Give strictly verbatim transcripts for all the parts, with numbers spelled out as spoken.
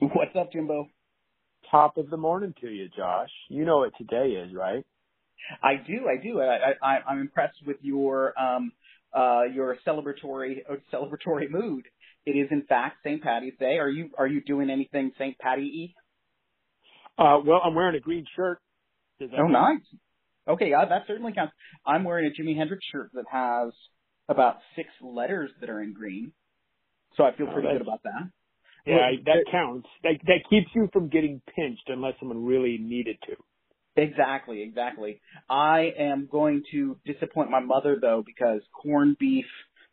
What's up, Jimbo? Top of the morning to you, Josh. You know what today is, right? I do, I do. I, I, I'm impressed with your um, uh, your celebratory celebratory mood. It is, in fact, Saint Patty's Day. Are you are you doing anything Saint Patty-y? Uh, well, I'm wearing a green shirt. Oh, nice. Okay, uh, that certainly counts. I'm wearing a Jimi Hendrix shirt that has about six letters that are in green, so I feel pretty oh, good about that. Yeah, well, that there, counts. That, that keeps you from getting pinched unless someone really needed to. Exactly, exactly. I am going to disappoint my mother, though, because corned beef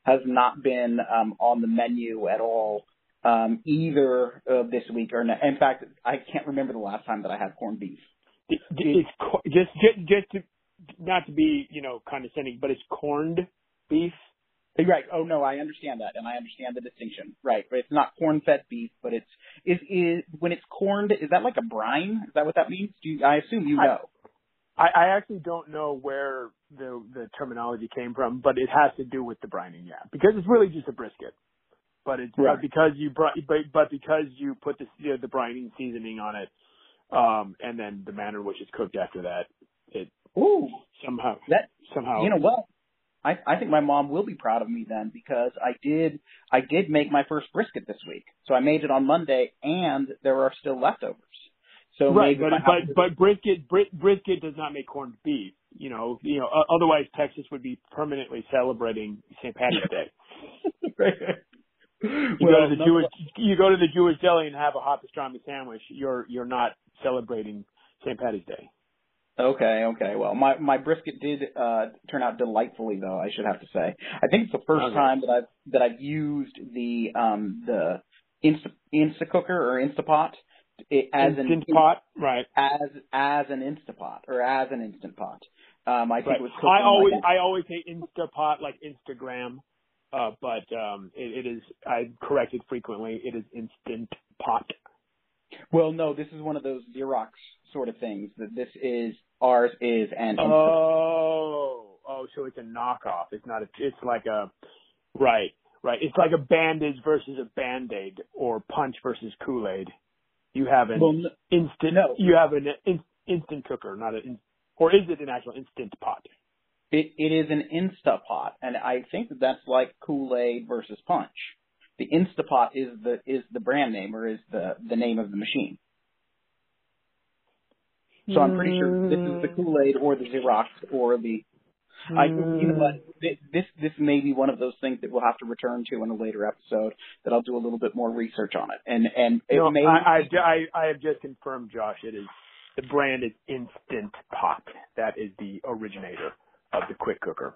has not been um, on the menu at all um, either of this week. or not. In fact, I can't remember the last time that I had corned beef. It, it's just, just, just to, not to be, you know, condescending, but it's corned beef. Right. Oh, no, I understand that, and I understand the distinction. Right. It's not corn-fed beef, but it's is, – is, when it's corned, is that like a brine? Is that what that means? Do you, I assume you know. I, I actually don't know where the, the terminology came from, but it has to do with the brining, yeah, because it's really just a brisket. But it's right. uh, because you – but but because you put the, you know, the brining seasoning on it, um, and then the manner in which it's cooked after that, it Ooh, somehow that, – somehow – You know what? I, I think my mom will be proud of me then, because I did I did make my first brisket this week. So I made it on Monday, and there are still leftovers. So right, but but, but brisket bris, brisket does not make corned beef. You know, you know. Otherwise, Texas would be permanently celebrating Saint Patrick's Day. Right. You well, go to the no, Jewish you go to the Jewish deli and have a hot pastrami sandwich. You're you're not celebrating Saint Patrick's Day. Okay, okay. Well, my, my brisket did uh, turn out delightfully, though, I should have to say. I think it's the first okay. time that I've that I've used the um, the Insta Instacooker or Instant Pot as an Instant Pot, right? As as an Instant Pot or as an Instant Pot. Um, I think right. it was. I always like I always say Instant Pot like Instagram, uh, but um, it, it is I'm corrected frequently. It is Instant Pot. Well, no, this is one of those Xerox sort of things that this is ours is an oh oh so it's a knockoff. It's not a, it's like a right right it's like a bandage versus a Band-Aid or punch versus Kool-Aid. You have an well, no, instant no. you have an in, instant cooker, not an or is it an actual Instant Pot? It it is an Instapot, and I think that that's like Kool-Aid versus punch. The Instapot is the is the brand name, or is the, the name of the machine. So I'm pretty sure this is the Kool-Aid or the Xerox or the – I you know what? This, this may be one of those things that we'll have to return to in a later episode, that I'll do a little bit more research on it. And, and it no, may I, I, I have just confirmed, Josh, it is – the brand is Instant Pot. That is the originator of the quick cooker.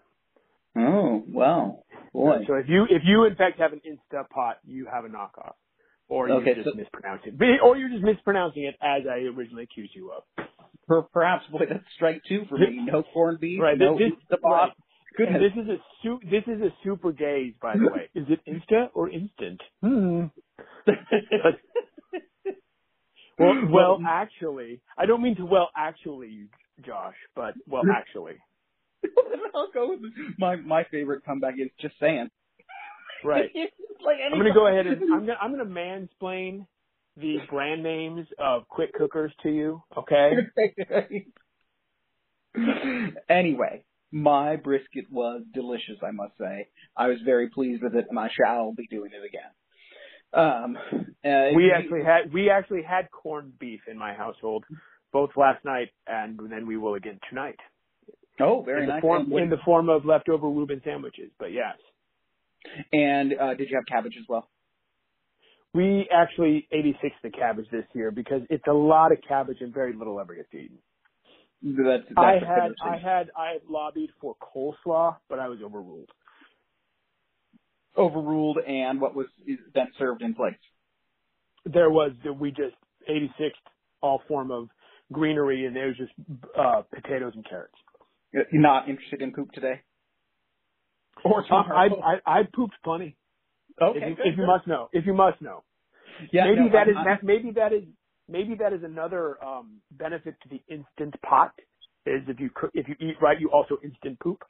Oh, wow. Boy. So if you, if you in fact, have an Instant Pot, you have a knockoff. Or you're okay, just so, mispronouncing it. Or you're just mispronouncing it as I originally accused you of. Perhaps, boy, that's strike two for me. No corned beef, right, no this, Insta Pot. Right. This is a su- this is a super gaze, by the way. Is it Insta or Instant? Hmm. well, well, actually, I don't mean to well actually, Josh, but well actually. I'll go with my my favorite comeback is just saying. Right. Like I'm going to go ahead and I'm going I'm going to mansplain the brand names of quick cookers to you, okay? Anyway, my brisket was delicious, I must say. I was very pleased with it, and I shall be doing it again. Um, uh, we actually had we actually had corned beef in my household both last night, and then we will again tonight. Oh, very in nice. The form, in the form of leftover Reuben sandwiches, but yes. And uh, did you have cabbage as well? We actually eighty-sixed the cabbage this year because it's a lot of cabbage and very little ever gets eaten. That's, that's I, had, I had I had lobbied for coleslaw, but I was overruled. Overruled, and what was then served in place? There was we just eighty-sixed all form of greenery, and there was just uh, potatoes and carrots. You're not interested in poop today? Or uh, I, I I pooped plenty. Okay, if you, good, if you good. must know, if you must know, yeah, maybe no, that I'm is not. maybe that is maybe that is another um, benefit to the Instant Pot is if you cook, if you eat right, you also instant poop.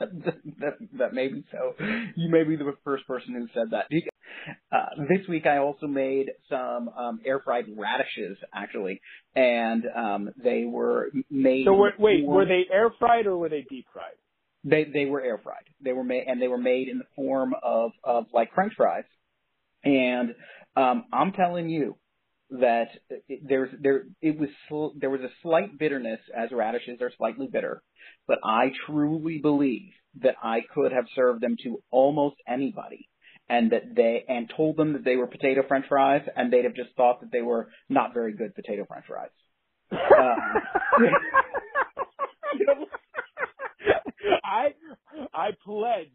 that, that, that may be so. You may be the first person who said that. Uh, this week I also made some um, air-fried radishes, actually, and um, they were made... So wait, wait were they air-fried or were they deep-fried? They they were air-fried. They were made, and they were made in the form of, of like, French fries. And um, I'm telling you, that it, there's there it was sl- there was a slight bitterness, as radishes are slightly bitter, but I truly believe that I could have served them to almost anybody, and that they and told them that they were potato French fries, and they'd have just thought that they were not very good potato French fries. Um, you know, I I pledge,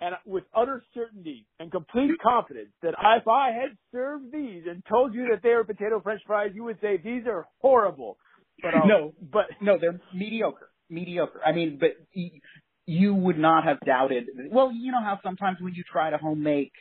and with utter certainty and complete confidence, that if I had served these and told you that they were potato French fries, you would say these are horrible. But um, no, but no, they're mediocre, mediocre. I mean, but you would not have doubted. Well, you know how sometimes when you try to home make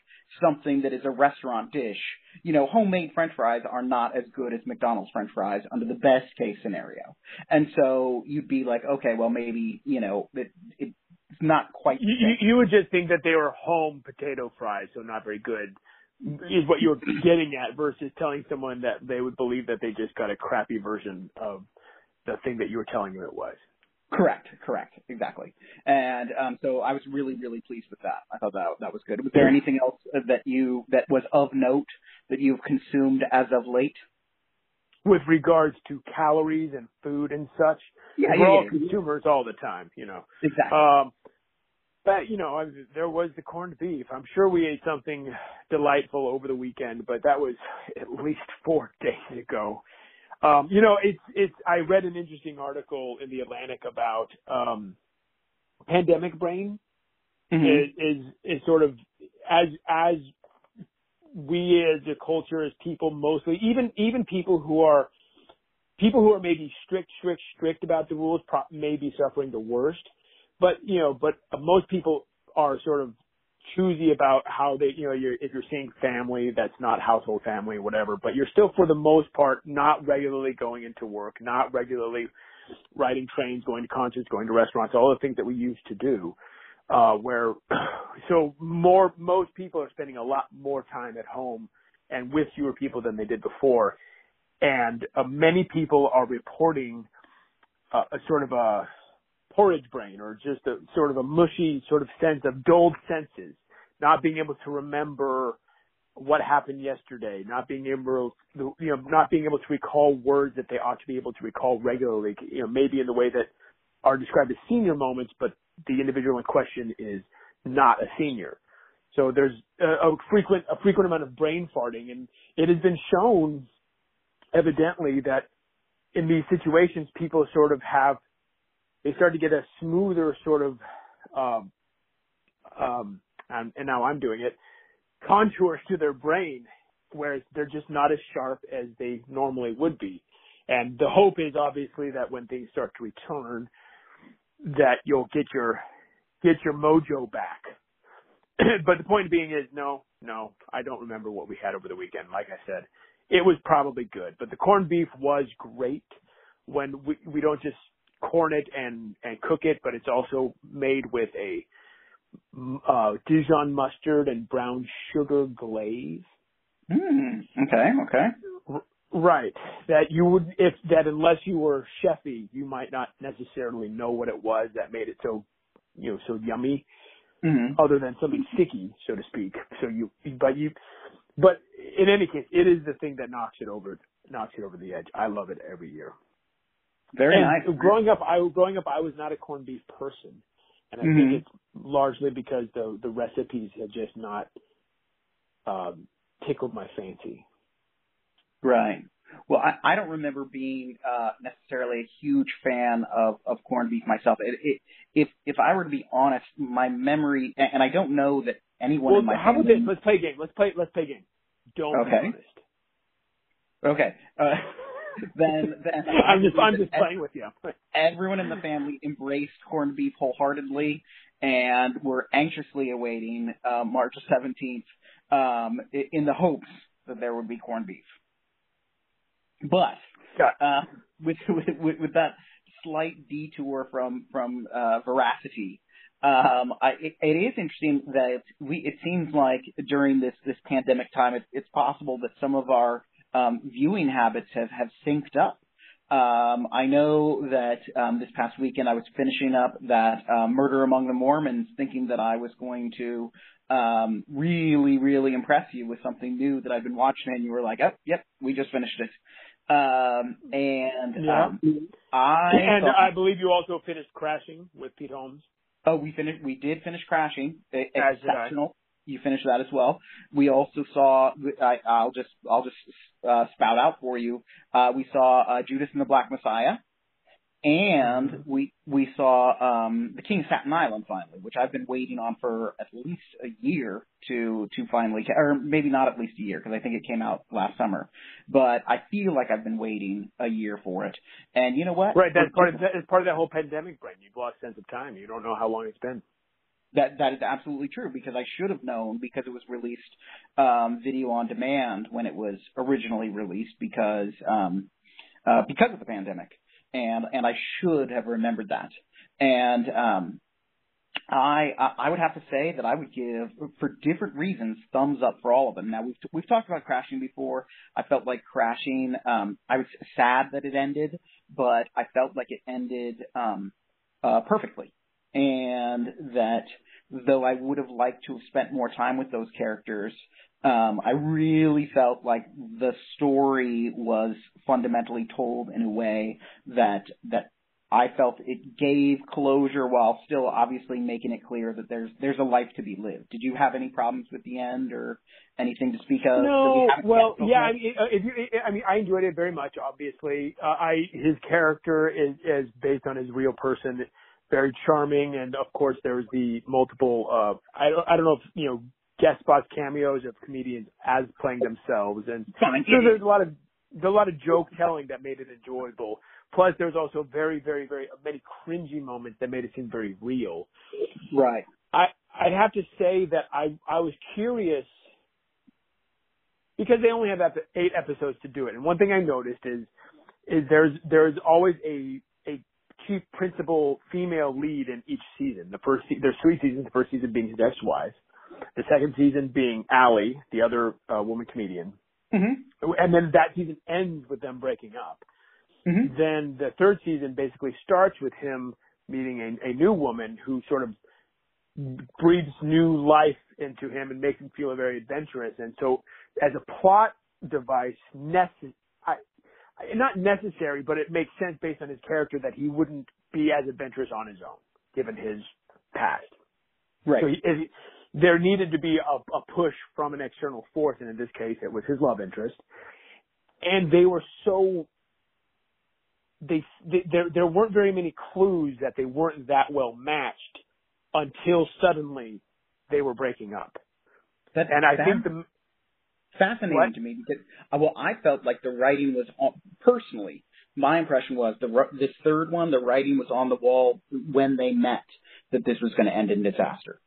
something that is a restaurant dish, you know, homemade French fries are not as good as McDonald's French fries under the best case scenario, and so you'd be like, okay, well, maybe you know it. it It's not quite. You, you would just think that they were home potato fries, so not very good, is what you were getting at, versus telling someone that they would believe that they just got a crappy version of the thing that you were telling them it was. Correct, correct, exactly. And um, so I was really, really pleased with that. I thought that that was good. Was there anything else that you that was of note that you've consumed as of late? With regards to calories and food and such, yeah, we're yeah, all yeah. consumers all the time, you know. Exactly. Um, but, you know, I, there was the corned beef. I'm sure we ate something delightful over the weekend, but that was at least four days ago. Um, you know, it's it's. I read an interesting article in the Atlantic about um, pandemic brain. Mm-hmm. It, is is sort of as as. We as a culture, as people mostly, even even people who are people who are maybe strict, strict, strict about the rules pro- may be suffering the worst. But you know, but most people are sort of choosy about how they, you know, you're, if you're seeing family that's not household family, whatever. But you're still, for the most part, not regularly going into work, not regularly riding trains, going to concerts, going to restaurants, all the things that we used to do. Uh, where so more most people are spending a lot more time at home and with fewer people than they did before, and uh, many people are reporting uh, a sort of a porridge brain, or just a sort of a mushy sort of sense of dulled senses, not being able to remember what happened yesterday, not being able to, you know not being able to recall words that they ought to be able to recall regularly, you know maybe in the way that are described as senior moments, but the individual in question is not a senior. So there's a, a frequent a frequent amount of brain farting, and it has been shown evidently that in these situations, people sort of have, they start to get a smoother sort of, um, um, and, and now I'm doing it, contours to their brain, whereas they're just not as sharp as they normally would be. And the hope is obviously that when things start to return, that you'll get your get your mojo back. But the point being is, no, no, I don't remember what we had over the weekend. Like I said, it was probably good. But the corned beef was great when we, we don't just corn it and, and cook it, but it's also made with a uh, Dijon mustard and brown sugar glaze. Mm, okay, okay. Right, that you would, if that unless you were chefy, you might not necessarily know what it was that made it so, you know, so yummy. Mm-hmm. Other than something sticky, so to speak. So you, but you, but in any case, it is the thing that knocks it over, knocks it over the edge. I love it every year. Very and nice. Growing up, I growing up, I was not a corned beef person, and I mm-hmm. think it's largely because the the recipes had just not um, tickled my fancy. Right. Well, I, I don't remember being uh, necessarily a huge fan of, of corned beef myself. It, it, if if I were to be honest, my memory, and I don't know that anyone well, in my how family... about this? Let's play a game. Let's play. Let's play a game. Don't okay. be honest. Okay. Uh, then then I'm just I'm just playing every, with you. Everyone in the family embraced corned beef wholeheartedly, and were anxiously awaiting uh, March seventeenth um, in the hopes that there would be corned beef. But uh, with, with with that slight detour from from uh, veracity, Um, I, it, it is interesting that we, it seems like during this, this pandemic time, it, it's possible that some of our um, viewing habits have, have synced up. Um, I know that um, this past weekend I was finishing up that uh, Murder Among the Mormons, thinking that I was going to um, really, really impress you with something new that I've been watching, and you were like, oh, yep, we just finished it. Um, and yeah. um, I and I believe you also finished Crashing with Pete Holmes. Oh, we finished. We did finish Crashing. As Exceptional. You finished that as well. We also saw. I, I'll just. I'll just uh, spout out for you. Uh, we saw uh, Judas and the Black Messiah, and we we saw um, the King of Staten Island finally, which I've been waiting on for at least a year to to finally, or maybe not at least a year, because I think it came out last summer. But I feel like I've been waiting a year for it. And you know what? Right. That's part of that, it's part of that whole pandemic, Brent. You've lost sense of time. You don't know how long it's been. That that is absolutely true, because I should have known, because it was released um, video on demand when it was originally released, because um, uh, because of the pandemic, and and I should have remembered that. And um, I I would have to say that I would give, for different reasons, thumbs up for all of them. Now we've t- we've talked about Crashing before. I felt like Crashing. Um, I was sad that it ended, but I felt like it ended um, uh, perfectly. And that though I would have liked to have spent more time with those characters, um, I really felt like the story was fundamentally told in a way that that I felt it gave closure, while still obviously making it clear that there's there's a life to be lived. Did you have any problems with the end or anything to speak of? No, we well, yeah, I mean, if you, I mean, I enjoyed it very much. Obviously, uh, I his character is, is based on his real person. Very charming, and of course there was the multiple. Uh, I don't, I don't know if you know guest spots, cameos of comedians as playing themselves, and so there's a lot of there's a lot of joke telling that made it enjoyable. Plus, there's also very, very, very many cringy moments that made it seem very real. Right. I I'd have to say that I I was curious because they only have eight episodes to do it, and one thing I noticed is is there's there's always a chief principal female lead in each season. The first se- there's three seasons. The first season being his ex-wife, the second season being Allie, the other uh, woman comedian, mm-hmm. and then that season ends with them breaking up. Mm-hmm. Then the third season basically starts with him meeting a, a new woman who sort of breathes new life into him and makes him feel very adventurous. And so, as a plot device, necessary. Not necessary, but it makes sense based on his character that he wouldn't be as adventurous on his own, given his past. Right. So he, he, there needed to be a, a push from an external force, and in this case, it was his love interest. And they were so they, they there there weren't very many clues that they weren't that well matched until suddenly they were breaking up. That, and I that... think the. Fascinating what? To me because, well, I felt like the writing was on, personally, my impression was the this third one, the writing was on the wall when they met that this was going to end in disaster.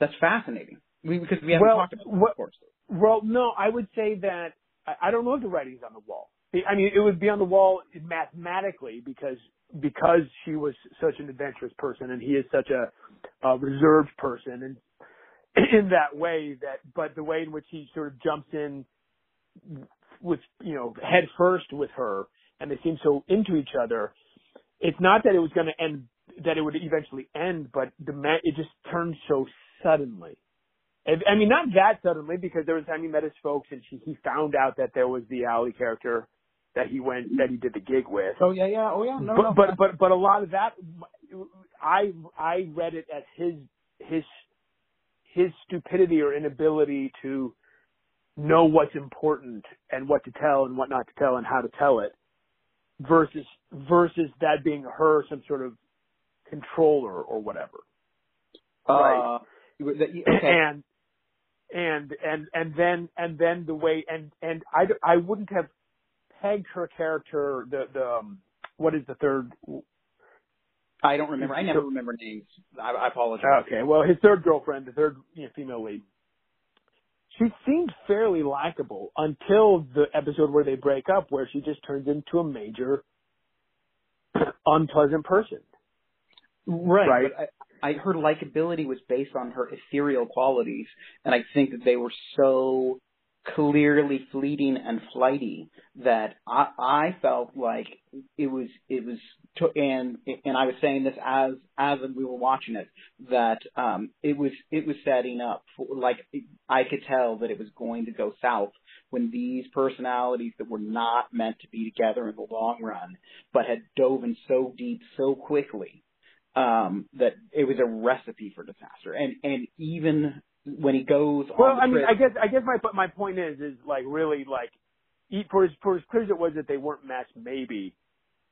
That's fascinating we, because we haven't well, talked about it, of course. Well, no, I would say that I, I don't know if the writing's on the wall. I mean, it would be on the wall mathematically because because she was such an adventurous person and he is such a, a reserved person and. In that way, that but the way in which he sort of jumps in with you know head first with her, and they seem so into each other. It's not that it was going to end, that it would eventually end, but the man, it just turned so suddenly. And, I mean, not that suddenly, because there was a time he met his folks, and she, he found out that there was the Allie character that he went that he did the gig with. Oh yeah, yeah, oh yeah. No, but, no, but but but a lot of that, I I read it as his his. his stupidity or inability to know what's important and what to tell and what not to tell and how to tell it versus, versus that being her, some sort of controller or whatever. Uh, right. Okay. And, and, and, and then, and then the way, and, and I, I wouldn't have pegged her character, the, the, um, what is the third, I don't remember. I never remember names. I, I apologize. Okay. Well, his third girlfriend, the third you know, female lead, she seemed fairly likable until the episode where they break up, where she just turns into a major unpleasant person. Right. Right. But I her likability was based on her ethereal qualities, and I think that they were so clearly fleeting and flighty that I, I felt like it was it was and and I was saying this as as we were watching it, that um it was it was setting up for, like, I could tell that it was going to go south when these personalities that were not meant to be together in the long run but had dove in so deep so quickly um that it was a recipe for disaster. And and even when he goes on well, the I mean, trip. I guess I guess my my point is is like really like for as for as clear as it was that they weren't matched. Maybe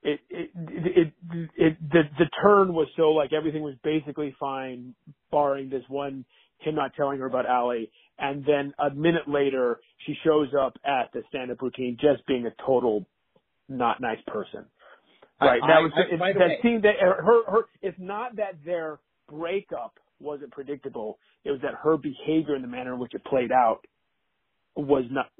it it it, it, it the the turn was so like everything was basically fine, barring this one him not telling her about Allie, and then a minute later she shows up at the stand up routine just being a total not nice person. Right? I, that I, was I, it, by the that way. Scene that her her it's not that their breakup wasn't predictable. It was that her behavior and the manner in which it played out was not.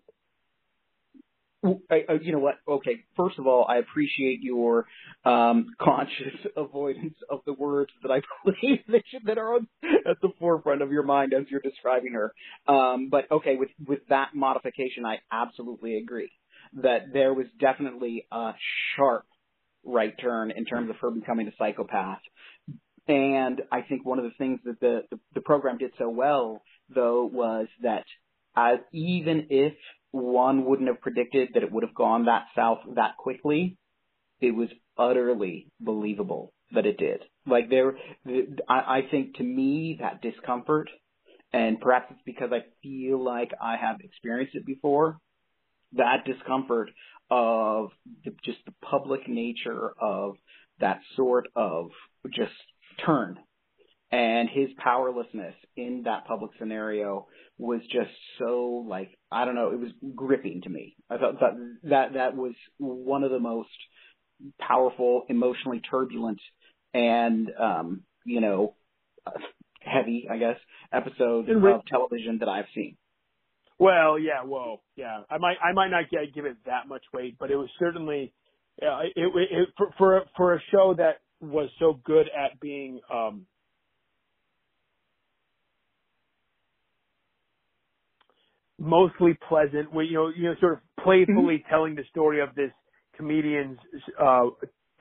You know what? Okay. First of all, I appreciate your um, conscious avoidance of the words that I believe that, should, that are at the forefront of your mind as you're describing her. Um, but okay, with, with that modification, I absolutely agree that there was definitely a sharp right turn in terms of her becoming a psychopath. And I think one of the things that the, the, the program did so well, though, was that as, even if one wouldn't have predicted that it would have gone that south that quickly, it was utterly believable that it did. Like there, I, I think to me that discomfort, and perhaps it's because I feel like I have experienced it before, that discomfort of the, just the public nature of that sort of just turn and his powerlessness in that public scenario was just so, like, I don't know, it was gripping to me. I thought that that, that was one of the most powerful, emotionally turbulent and, um, you know, heavy, I guess, episodes re- of television that I've seen. Well, yeah, well, yeah. I might, I might not get, give it that much weight, but it was certainly uh, it, it, for, for, for a show that was so good at being um, mostly pleasant, you know, you know, sort of playfully mm-hmm. telling the story of this comedian's uh,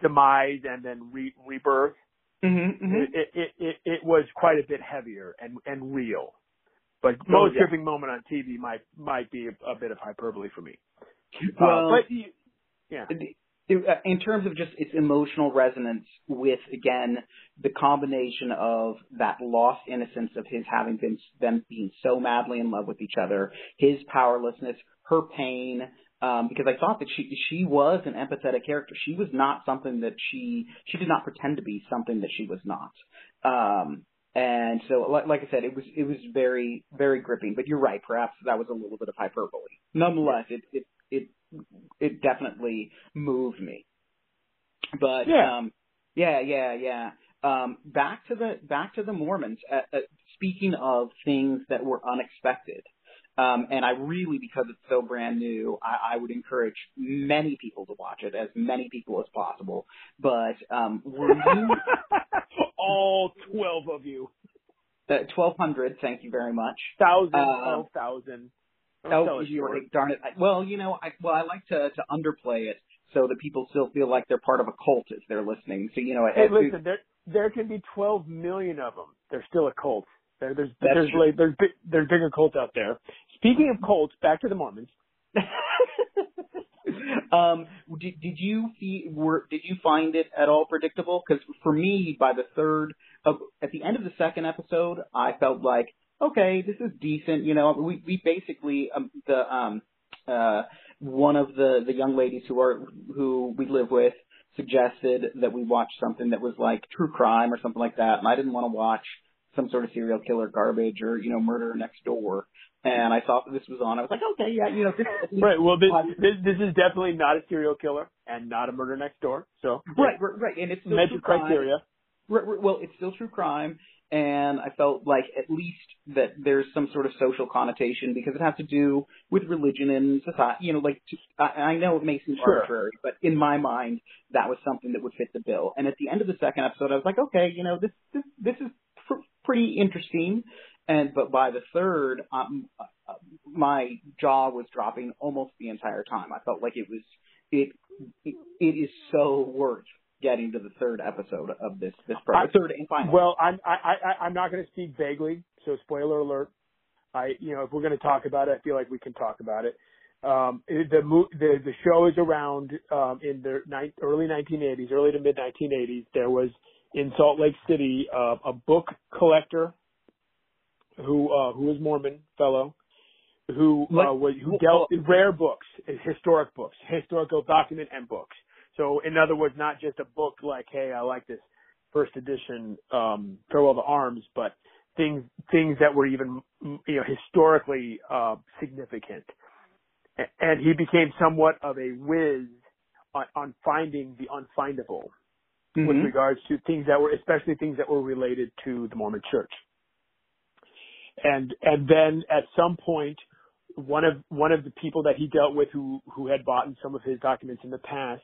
demise and then re- rebirth. Mm-hmm, mm-hmm. It, it, it, it was quite a bit heavier and, and real. But oh, most yeah. tripping moment on T V might might be a, a bit of hyperbole for me. Well, uh, but yeah. The, in terms of just its emotional resonance with, again, the combination of that lost innocence of his having been, them being so madly in love with each other, his powerlessness, her pain, um, because I thought that she, she was an empathetic character. She was not something that she, she did not pretend to be something that she was not. Um, and so, like, like I said, it was, it was very, very gripping, but you're right. Perhaps that was a little bit of hyperbole. Nonetheless, it, it, it, it definitely moved me. But yeah, um, yeah, yeah. yeah. Um, back to the back to the Mormons. Uh, uh, speaking of things that were unexpected, um, and I really, because it's so brand new, I, I would encourage many people to watch it, as many people as possible. But um, were you all twelve of you? Uh, twelve hundred. Thank you very much. Thousand. Um, twelve thousand. Oh, you were, darn it. I, well, you know, I, well, I like to, to underplay it so that people still feel like they're part of a cult as they're listening. So, you know, hey, I, listen, I, there there can be twelve million of them. They're still a cult. There, there's there's like, there's big, there's bigger cults out there. Speaking of cults, back to the Mormons. um, did, did you were did you find it at all predictable? Because for me, by the third of, at the end of the second episode, I felt like, okay, this is decent. You know, we, we basically, um, the, um, uh, one of the, the young ladies who are, who we live with suggested that we watch something that was like true crime or something like that. And I didn't want to watch some sort of serial killer garbage or, you know, Murder Next Door. And I saw that this was on. I was like, okay, yeah, you know. This, right. Well, this, this this is definitely not a serial killer and not a Murder Next Door. So. Right, right, right. And it's still true crime. Criteria. Well, it's still true crime, and I felt like at least that there's some sort of social connotation because it has to do with religion and society. You know, like to, I, I know it may seem sure. arbitrary, but in my mind, that was something that would fit the bill. And at the end of the second episode, I was like, okay, you know, this this this is pr- pretty interesting. And but by the third, um, my jaw was dropping almost the entire time. I felt like it was it it, it is so worth getting to the third episode of this this program. Third and final. Well, I'm I, I I'm not going to speak vaguely, so spoiler alert. I you know if we're going to talk about it, I feel like we can talk about it. Um, the the the show is around um, in the ni- early nineteen eighties, early to mid nineteen eighties. There was in Salt Lake City uh, a book collector who uh, who was Mormon fellow who uh, was who dealt in rare books, historic books, historical document and books. So, in other words, not just a book like, hey, I like this first edition, um, Farewell to Arms, but things things that were even, you know, historically uh, significant. And he became somewhat of a whiz on, on finding the unfindable mm-hmm. with regards to things that were, especially things that were related to the Mormon Church. And and then at some point, one of one of the people that he dealt with who who had bought some of his documents in the past.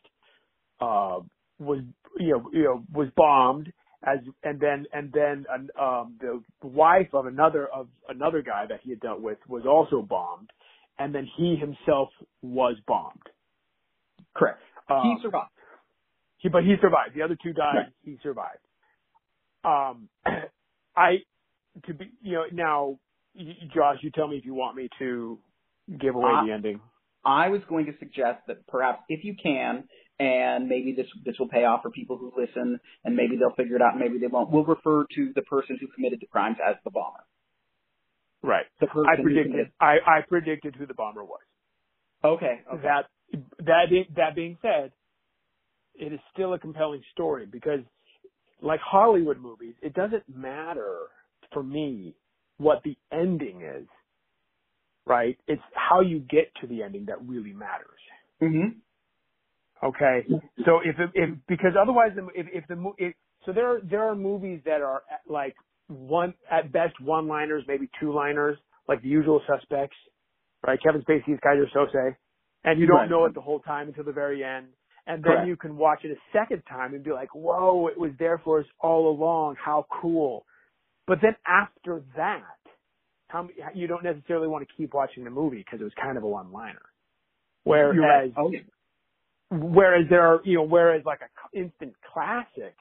Uh, was you know you know was bombed as and then and then um, the wife of another of another guy that he had dealt with was also bombed, and then he himself was bombed. Correct. Um, he survived. He but he survived. The other two died. Right. He survived. Um, I to be you know now, Josh, you tell me if you want me to give away uh, the ending. I was going to suggest that perhaps if you can. And maybe this this will pay off for people who listen, and maybe they'll figure it out, and maybe they won't. We'll refer to the person who committed the crimes as the bomber. Right. The person I predicted. Who committed- I, I predicted who the bomber was. Okay. Okay. That that that being said, it is still a compelling story because, like Hollywood movies, it doesn't matter for me what the ending is. Right. It's how you get to the ending that really matters. Mm-hmm. Okay, so if if because otherwise if if the if, so there there are movies that are like one at best one liners maybe two liners like The Usual Suspects, right? Kevin Spacey's Kaiser Sose, and you don't right. know it the whole time until the very end, and then Correct. You can watch it a second time and be like, whoa, it was there for us all along. How cool! But then after that, how, you don't necessarily want to keep watching the movie because it was kind of a one liner. Whereas You're right. oh, yeah. Whereas there are, you know, whereas like an instant classic,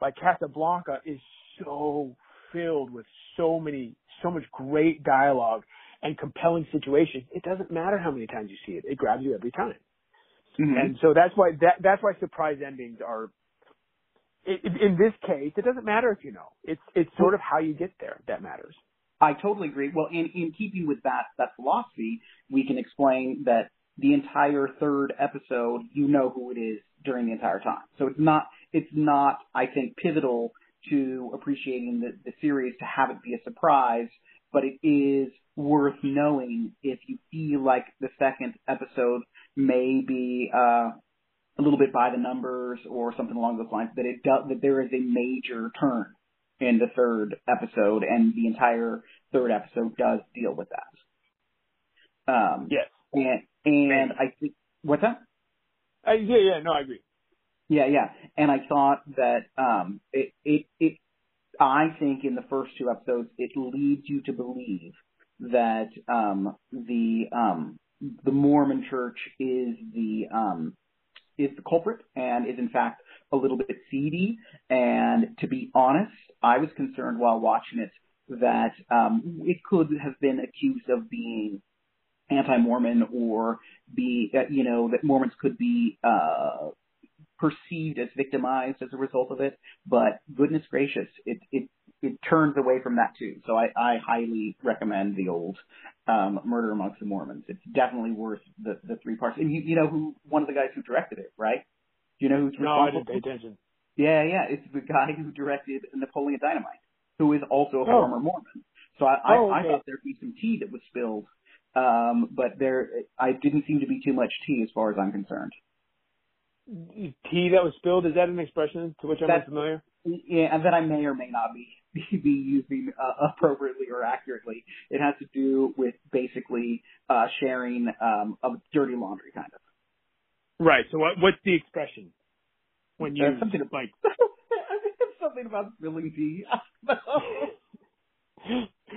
like Casablanca is so filled with so many, so much great dialogue and compelling situations. It doesn't matter how many times you see it; it grabs you every time. Mm-hmm. And so that's why that that's why surprise endings are. It, it, in this case, it doesn't matter if you know. It's it's sort of how you get there that matters. I totally agree. Well, and in keeping with that that philosophy, we can explain that. The entire third episode, you know who it is during the entire time. So it's not, it's not, I think, pivotal to appreciating the, the series to have it be a surprise, but it is worth knowing if you feel like the second episode may be uh, a little bit by the numbers or something along those lines, that it does, that there is a major turn in the third episode, and the entire third episode does deal with that. Um, yes. And, And I think what's that? Uh, yeah, yeah, no, I agree. Yeah, yeah, and I thought that um, it, it, it. I think in the first two episodes, it leads you to believe that um, the um, the Mormon Church is the um, is the culprit and is in fact a little bit seedy. And to be honest, I was concerned while watching it that um, it could have been accused of being. Anti-Mormon or be, you know, that Mormons could be uh, perceived as victimized as a result of it. But goodness gracious, it it, it turns away from that too. So I, I highly recommend the old um, Murder Amongst the Mormons. It's definitely worth the, the three parts. And you, you know who one of the guys who directed it, right? Do you know who's responsible? No, I didn't pay attention. Yeah, yeah, it's the guy who directed Napoleon Dynamite, who is also a oh. former Mormon. So I, oh, I, okay. I thought there'd be some tea that was spilled. Um, but there, I didn't seem to be too much tea as far as I'm concerned. Tea that was spilled, is that an expression to which I'm unfamiliar? Yeah, and that I may or may not be. be using uh, appropriately or accurately. It has to do with basically uh, sharing um, of dirty laundry, kind of. Right. So what, what's the expression? When you uh, something like, I think it's something about Billy D.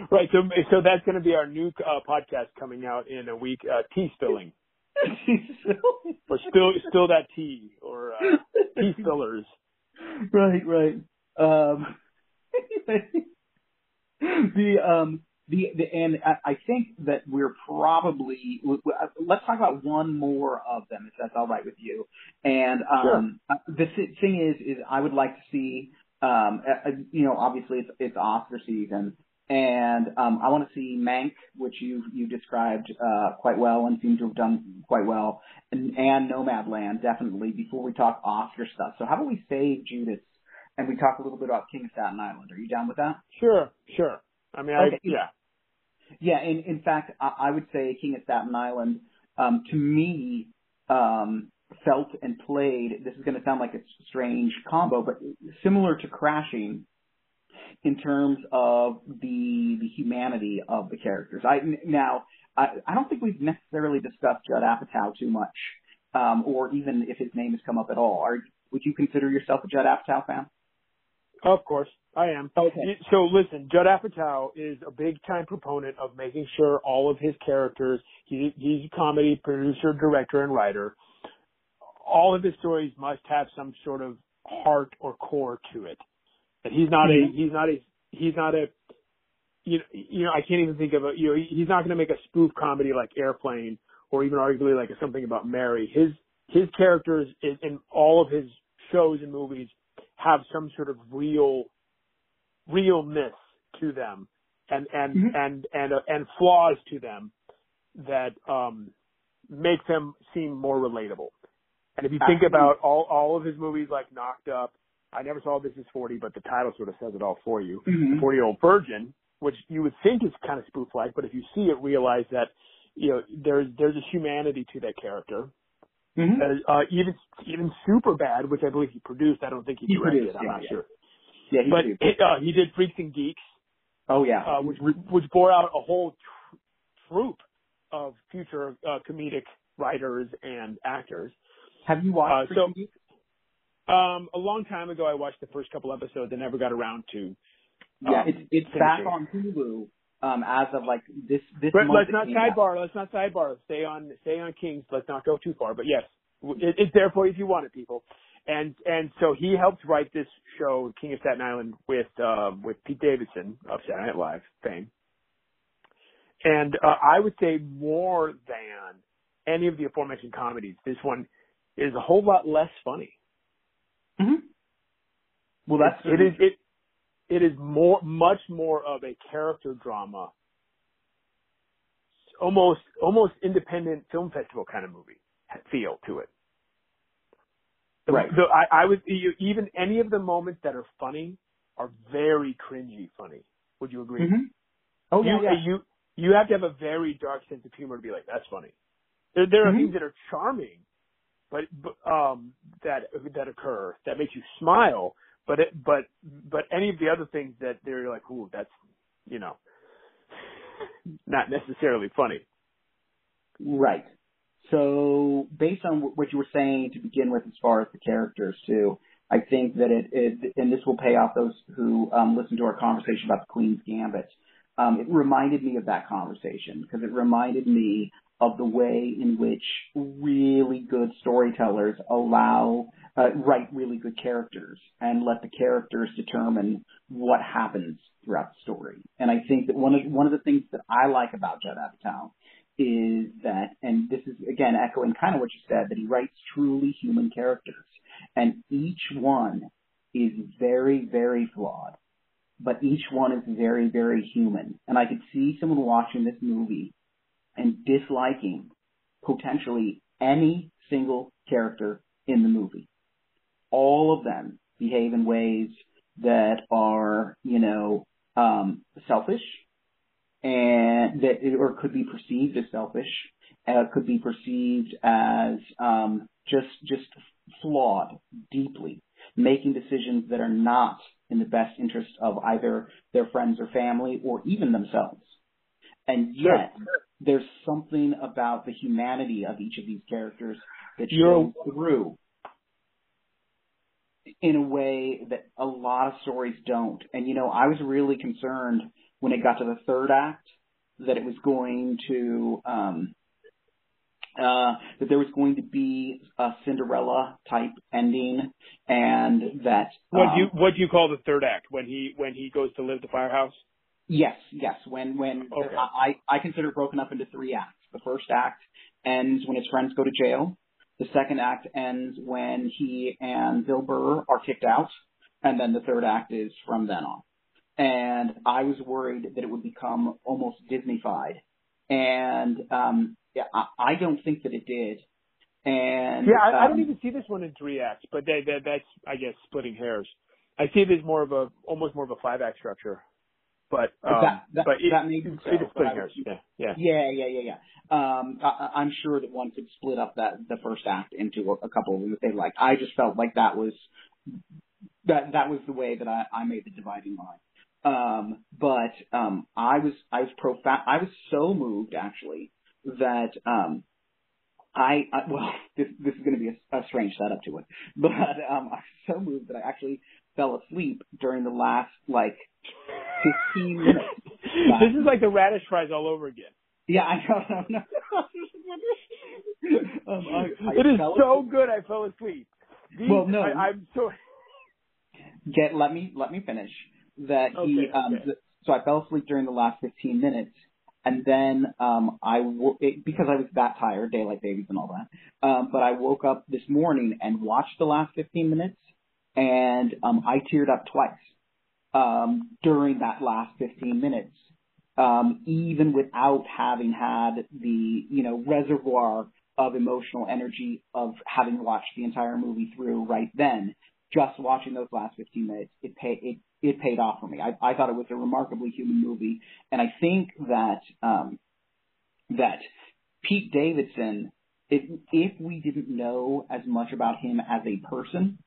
Right. So so that's going to be our new uh, podcast coming out in a week. Uh, tea spilling. Tea spilling. Or spill spill that tea or uh, tea spillers. Right. Right. Um, the um the, the and I, I think that we're probably let's talk about one more of them if that's all right with you. And um sure. The thing is is I would like to see um you know obviously it's, it's Oscar season and um I want to see Mank, which you you described uh quite well and seem to have done quite well, and, and Nomadland definitely before we talk Oscar stuff. So how about we save Judas? And we talked a little bit about King of Staten Island. Are you down with that? Sure, sure. I mean, I, okay. yeah. Yeah, in, in fact, I, I would say King of Staten Island, um, to me, um, felt and played, this is going to sound like a strange combo, but similar to Crashing in terms of the, the humanity of the characters. I, now, I, I don't think we've necessarily discussed Judd Apatow too much, um, or even if his name has come up at all. Are, would you consider yourself a Judd Apatow fan? Of course, I am. Okay. So listen, Judd Apatow is a big-time proponent of making sure all of his characters, he, he's a comedy producer, director, and writer, all of his stories must have some sort of heart or core to it. And he's not mm-hmm. a, he's not a, he's not a, you know, you know, I can't even think of a, you know, he's not going to make a spoof comedy like Airplane or even arguably like something about Mary. His, his characters in, in all of his shows and movies have some sort of real, realness to them, and and mm-hmm. and and, uh, and flaws to them that um, make them seem more relatable. And if you Absolutely. think about all all of his movies, like Knocked Up, I never saw This Is forty, but the title sort of says it all for you. Mm-hmm. The forty-year-old virgin, which you would think is kind of spoof-like, but if you see it, realize that you know there's there's a humanity to that character. Mm-hmm. Uh, uh, even even Superbad, which I believe he produced. I don't think he, he directed. Produced, I'm yeah, not yeah. sure. Yeah, he but did. It, uh, he did Freaks and Geeks. Oh yeah, uh, which which bore out a whole tr- troupe of future uh, comedic writers and actors. Have you watched uh, Freaks so, and Geeks? Um, a long time ago, I watched the first couple episodes and never got around to. Um, yeah, it's it's finishing. Back on Hulu. Um, as of like this, this but month. Let's not sidebar. Out. Let's not sidebar. Stay on, stay on Kings. Let's not go too far. But yes, it, it's there for you if you want it, people. And and so he helped write this show, King of Staten Island, with uh, with Pete Davidson of Saturday Night Live fame. And uh, I would say more than any of the aforementioned comedies, this one is a whole lot less funny. Mm-hmm. Well, that's it. it is it. It is more, much more of a character drama, almost almost independent film festival kind of movie feel to it. The, right. The, I, I would even any of the moments that are funny are very cringy funny. Would you agree? Mm-hmm. Oh you, yeah, yeah. You you have to have a very dark sense of humor to be like that's funny. There there mm-hmm. are things that are charming, but um that that occur that makes you smile. But it, but but any of the other things that they're like, ooh, that's, you know, not necessarily funny. Right. So based on what you were saying to begin with as far as the characters, too, I think that it, it and this will pay off those who um, listen to our conversation about the Queen's Gambit. Um, it reminded me of that conversation because it reminded me of the way in which really good storytellers allow uh, write really good characters and let the characters determine what happens throughout the story. And I think that one of one of the things that I like about Judd Apatow is that, and this is again echoing kind of what you said, that he writes truly human characters, and each one is very, very flawed, but each one is very, very human. And I could see someone watching this movie and disliking potentially any single character in the movie. All of them behave in ways that are, you know, um, selfish, and that it, or could be perceived as selfish, uh, could be perceived as um, just just flawed deeply, making decisions that are not in the best interest of either their friends or family or even themselves. And yet, sure. there's something about the humanity of each of these characters that shows through in a way that a lot of stories don't. And, you know, I was really concerned when it got to the third act that it was going to um, uh, that there was going to be a Cinderella-type ending, and that um, what do you what do you call the third act when he when he goes to live at the firehouse? Yes, yes. When when okay. I, I consider it broken up into three acts. The first act ends when his friends go to jail. The second act ends when he and Bill Burr are kicked out, and then the third act is from then on. And I was worried that it would become almost Disney-fied, and um, yeah, I, I don't think that it did. And yeah, I, um, I don't even see this one in three acts, but they, they, that's I guess splitting hairs. I see it as more of a almost more of a five-act structure. But, um, that, that, but it, that makes sense. So, yeah, yeah, yeah, yeah, yeah. yeah. Um, I, I'm sure that one could split up that the first act into a, a couple that they liked. I just felt like that was that that was the way that I, I made the dividing line. Um, but um, I was I was profound. I was so moved actually that um, I, I well this this is going to be a, a strange setup to it, but um, I was so moved that I actually fell asleep during the last like. fifteen minutes. Wow. This is like the radish fries all over again. Yeah, I know. No, no. um, I, I it is so asleep. Good. I fell asleep. These, well, no, I, I'm so. Get let me let me finish. That okay, he. Um, okay. So I fell asleep during the last fifteen minutes, and then um, I wo- it, because I was that tired, daylight babies and all that. Um, but I woke up this morning and watched the last fifteen minutes, and um, I teared up twice. Um, during that last fifteen minutes, um, even without having had the, you know, reservoir of emotional energy of having watched the entire movie through right then, just watching those last fifteen minutes, it pay, it, it paid off for me. I, I thought it was a remarkably human movie. And I think that, um, that Pete Davidson, if, if we didn't know as much about him as a person,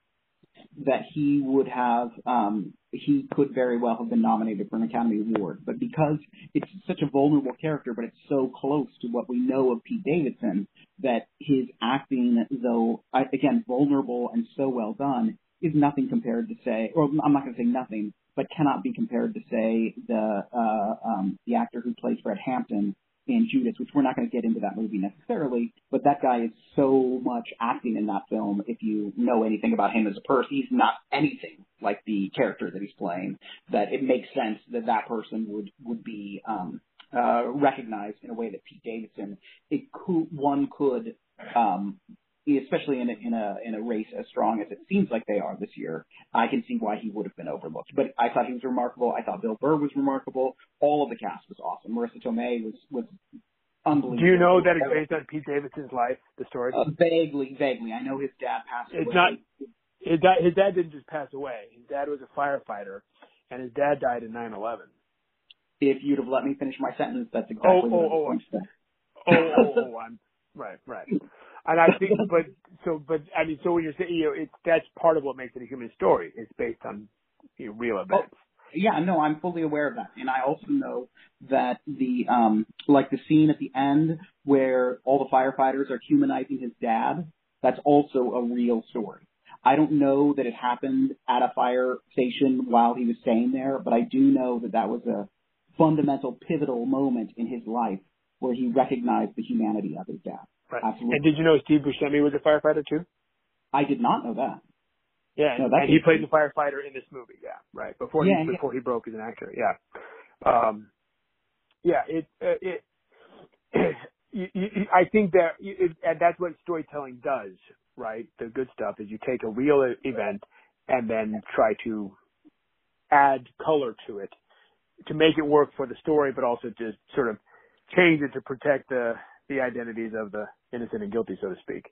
that he would have, um, he could very well have been nominated for an Academy Award. But because it's such a vulnerable character, but it's so close to what we know of Pete Davidson, that his acting, though, again, vulnerable and so well done, is nothing compared to, say, or I'm not going to say nothing, but cannot be compared to, say, the uh, um, the actor who plays Fred Hampton in Judas, which we're not going to get into that movie necessarily, but that guy is so much acting in that film. If you know anything about him as a person, he's not anything like the character that he's playing, that it makes sense that that person would, would be um, uh, recognized in a way that Pete Davidson, it could, one could, um, especially in a, in a in a race as strong as it seems like they are this year, I can see why he would have been overlooked. But I thought he was remarkable. I thought Bill Burr was remarkable. All of the cast was awesome. Marisa Tomei was, was unbelievable. Do you know that it's based on Pete Davidson's life, the story? Uh, vaguely, vaguely. I know his dad passed away. It's not, his dad, his dad didn't just pass away. His dad was a firefighter, and his dad died in nine eleven. If you'd have let me finish my sentence, that's exactly oh, what oh, I was going oh, to say. Oh, oh, oh, I'm right, right. And I think, but so, but I mean, so when you're saying, you know, it's that's part of what makes it a human story. It's based on you know, real events. Oh, yeah, no, I'm fully aware of that, and I also know that the um, like the scene at the end where all the firefighters are humanizing his dad. That's also a real story. I don't know that it happened at a fire station while he was staying there, but I do know that that was a fundamental, pivotal moment in his life where he recognized the humanity of his dad. Right. Absolutely. And did you know Steve Buscemi was a firefighter too? I did not know that. Yeah, no, and he played the firefighter in this movie. Yeah, right. Before yeah, he yeah. before he broke as an actor. Yeah, um, yeah. It uh, it. you, you, I think that it, and that's what storytelling does, right? The good stuff is you take a real event and then try to add color to it to make it work for the story, but also to sort of change it to protect the. the identities of the innocent and guilty, so to speak,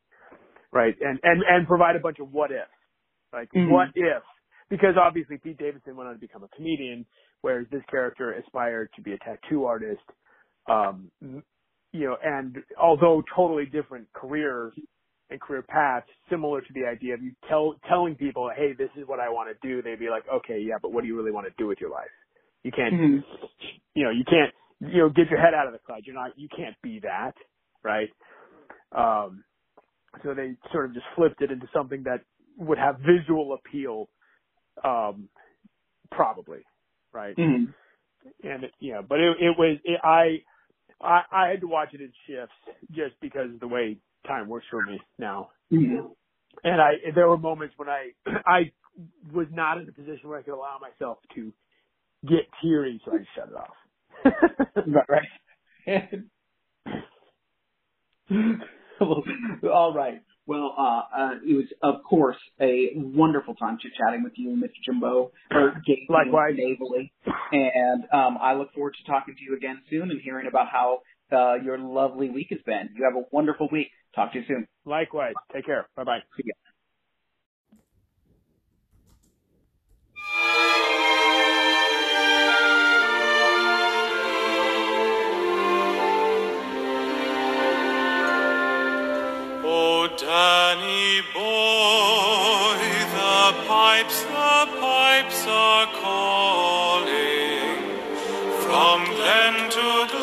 right? And and, and provide a bunch of what ifs, like mm-hmm. what if? Because obviously Pete Davidson went on to become a comedian, whereas this character aspired to be a tattoo artist, um, you know, and although totally different careers and career paths, similar to the idea of you tell telling people, hey, this is what I want to do. They'd be like, okay, yeah, but what do you really want to do with your life? You can't, mm-hmm. you know, you can't, you know, get your head out of the clouds. You're not, you can't be that, right? Um, so they sort of just flipped it into something that would have visual appeal, um, probably, right? Mm-hmm. And it, you know, but it, it was it, I, I I had to watch it in shifts just because of the way time works for me now. Mm-hmm. And I, there were moments when I, I was not in a position where I could allow myself to get teary, so I just shut it off. Right. Well, all right. Well, uh, uh, it was, of course, a wonderful time chit-chatting with you, Mister Jimbo. Or likewise. And um, I look forward to talking to you again soon and hearing about how uh, your lovely week has been. You have a wonderful week. Talk to you soon. Likewise. Take care. Bye-bye. See ya. Oh, Danny boy, the pipes, the pipes are calling from glen to glen.